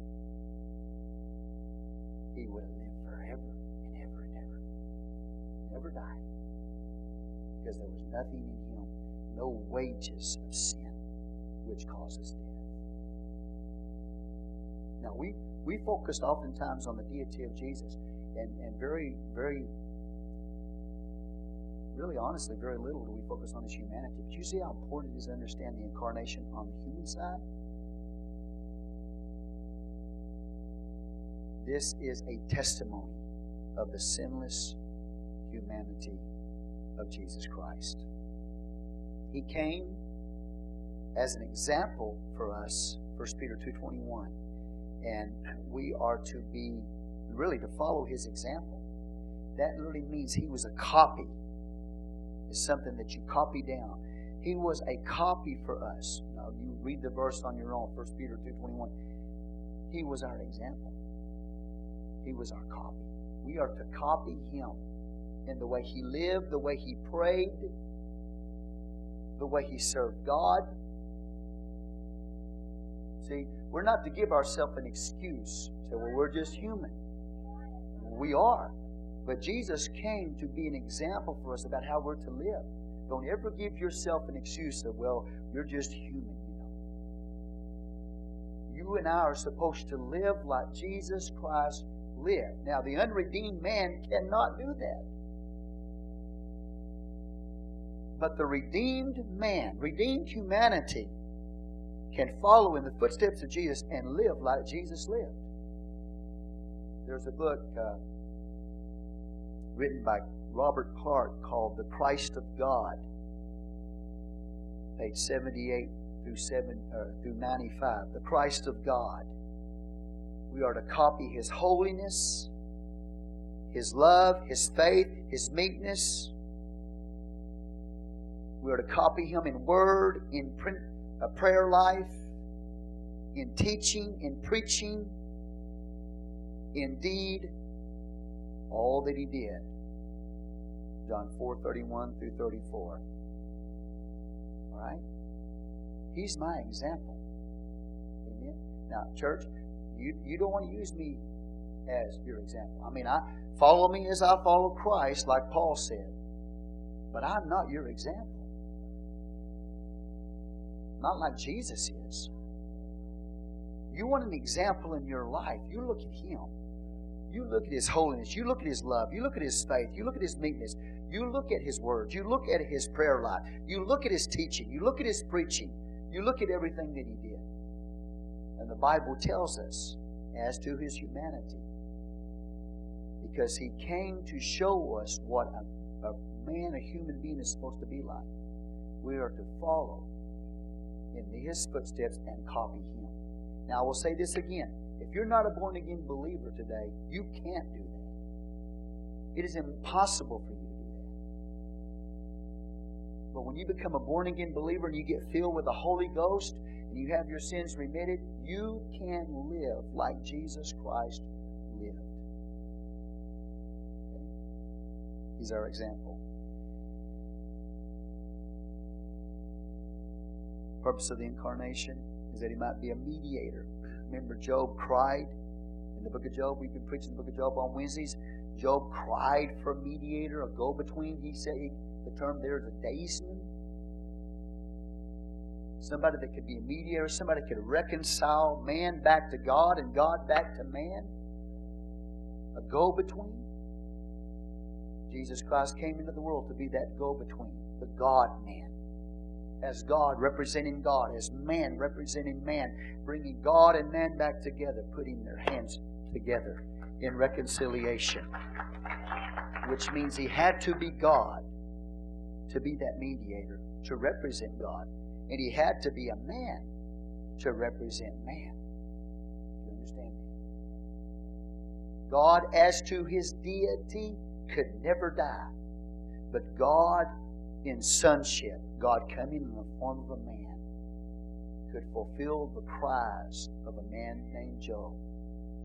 He would have lived forever and ever and ever. Never died. Because there was nothing in him, no wages of sin, which causes death. Now, we, we focused oftentimes on the deity of Jesus, and, and very, very, really honestly, very little do we focus on his humanity. But you see how important it is to understand the incarnation on the human side? This is a testimony of the sinless humanity of Jesus Christ. He came as an example for us, First Peter two twenty-one. And we are to be, really, to follow his example. That literally means he was a copy. It's something that you copy down. He was a copy for us. Now, you read the verse on your own, First Peter two twenty-one. He was our example. He was our copy. We are to copy him in the way he lived, the way he prayed, the way he served God. See, we're not to give ourselves an excuse. Say, well, we're just human. We are. But Jesus came to be an example for us about how we're to live. Don't ever give yourself an excuse that, well, you're just human, you know. You and I are supposed to live like Jesus Christ lived. Now, the unredeemed man cannot do that. But the redeemed man, redeemed humanity, can follow in the footsteps of Jesus and live like Jesus lived. There's a book uh, written by Robert Clark called The Christ of God, page seventy-eight through seven or through ninety-five. The Christ of God. We are to copy his holiness, his love, his faith, his meekness. We are to copy him in word, in print, a prayer life, in teaching, in preaching, in deed, all that he did. John four thirty-one through thirty-four. All right? He's my example. Amen? Now, church, you, you don't want to use me as your example. I mean, I follow me as I follow Christ, like Paul said. But I'm not your example. Not like Jesus is. You want an example in your life. You look at him. You look at his holiness. You look at his love. You look at his faith. You look at his meekness. You look at his words. You look at his prayer life. You look at his teaching. You look at his preaching. You look at everything that he did. And the Bible tells us as to his humanity. Because he came to show us what a, a man, a human being is supposed to be like. We are to follow in his footsteps and copy him. Now, I will say this again. If you're not a born-again believer today, you can't do that. It is impossible for you to do that. But when you become a born-again believer and you get filled with the Holy Ghost and you have your sins remitted, you can live like Jesus Christ lived. He's our example. Purpose of the incarnation is that he might be a mediator. Remember, Job cried in the book of Job. We've been preaching the book of Job on Wednesdays. Job cried for a mediator, a go-between. He said he, the term there is a daysman. Somebody that could be a mediator, somebody that could reconcile man back to God and God back to man. A go-between. Jesus Christ came into the world to be that go-between, the God-man. As God representing God, as man representing man, bringing God and man back together, putting their hands together in reconciliation. Which means he had to be God to be that mediator, to represent God. And he had to be a man to represent man. Do you understand that? God, as to his deity, could never die. But God in sonship, God coming in the form of a man, could fulfill the cries of a man named Job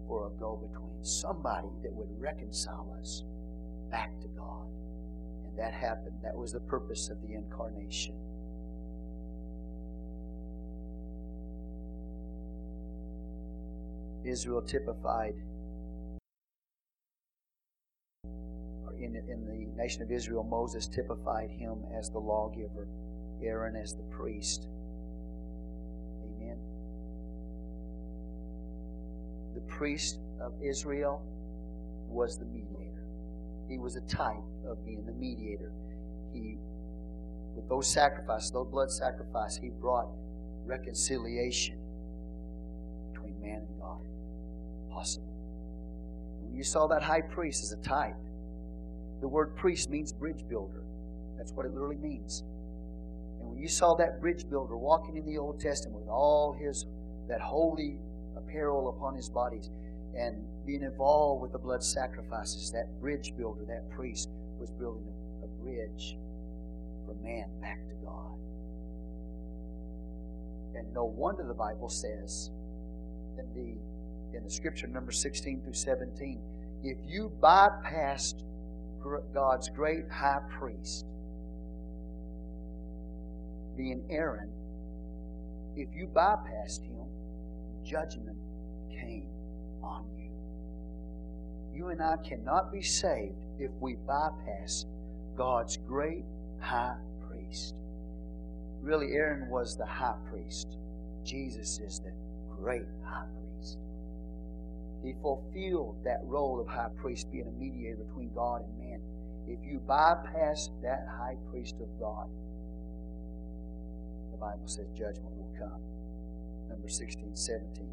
for a go-between. Somebody that would reconcile us back to God. And that happened. That was the purpose of the incarnation. Israel typified, or in, in the nation of Israel, Moses typified him as the lawgiver, Aaron as the priest. Amen. The priest of Israel was the mediator. He was a type of being the mediator. He, with those sacrifices, those blood sacrifices, he brought reconciliation between man and God. Possible. When you saw that high priest as a type, the word priest means bridge builder. That's what it literally means. And when you saw that bridge builder walking in the Old Testament with all his, that holy apparel upon his bodies and being involved with the blood sacrifices, that bridge builder, that priest was building a, a bridge from man back to God. And no wonder the Bible says that the in the scripture, number sixteen through seventeen, if you bypassed God's great high priest, being Aaron, if you bypassed him, judgment came on you. You and I cannot be saved if we bypass God's great high priest. Really, Aaron was the high priest. Jesus is the great high priest. He fulfilled that role of high priest, being a mediator between God and man. If you bypass that high priest of God, the Bible says judgment will come. Number sixteen, seventeen.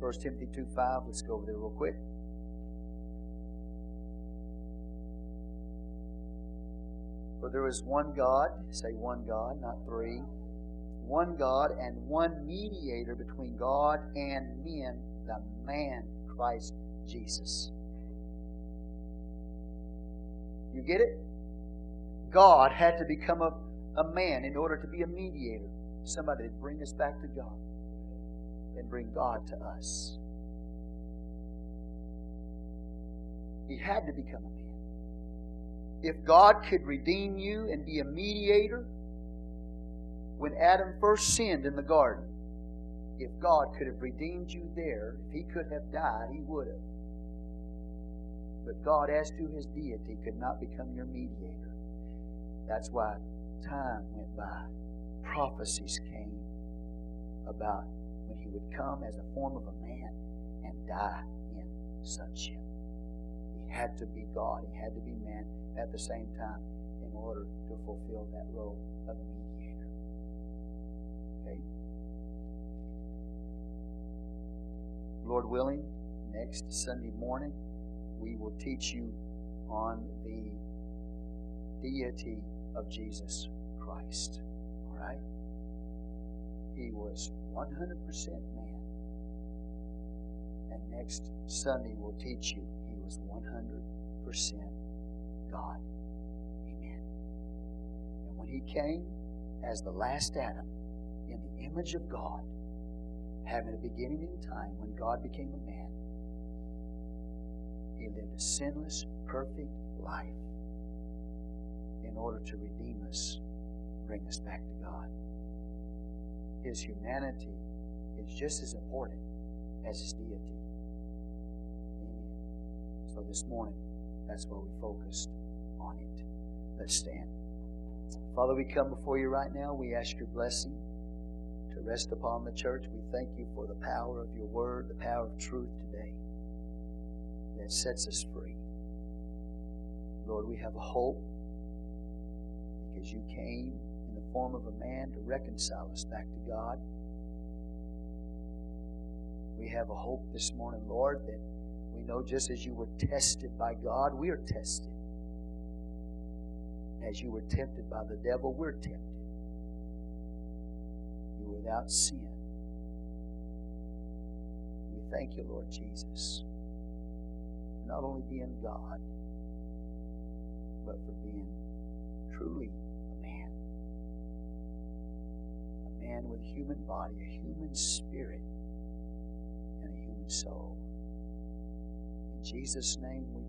First Timothy two five. Let's go over there real quick. For there is one God, say one God, not three, one God and one mediator between God and men, the man Christ Jesus. You get it? God had to become a, a man in order to be a mediator. Somebody to bring us back to God and bring God to us. He had to become a man. If God could redeem you and be a mediator, when Adam first sinned in the garden, if God could have redeemed you there, if he could have died, he would have. But God, as to his deity, could not become your mediator. That's why time went by. Prophecies came about when he would come as a form of a man and die in sonship. He had to be God. He had to be man at the same time in order to fulfill that role of mediator. Okay? Lord willing, next Sunday morning, we will teach you on the deity of Jesus Christ. All right? He was one hundred percent man. And next Sunday, we'll teach you he was one hundred percent God. Amen. And when he came as the last Adam, in the image of God, having a beginning in time, when God became a man, he lived a sinless, perfect life in order to redeem us, bring us back to God. His humanity is just as important as his deity. Amen. So this morning, that's why we focused on it. Let's stand. Father, we come before you right now. We ask your blessing to rest upon the church. We thank you for the power of your word, the power of truth today that sets us free. Lord, we have a hope because you came in the form of a man to reconcile us back to God. We have a hope this morning, Lord, that we know just as you were tested by God, we are tested. As you were tempted by the devil, we're tempted. Without sin. We thank you, Lord Jesus. not only being God, but for being truly a man. A man with a human body, a human spirit, and a human soul. In Jesus' name we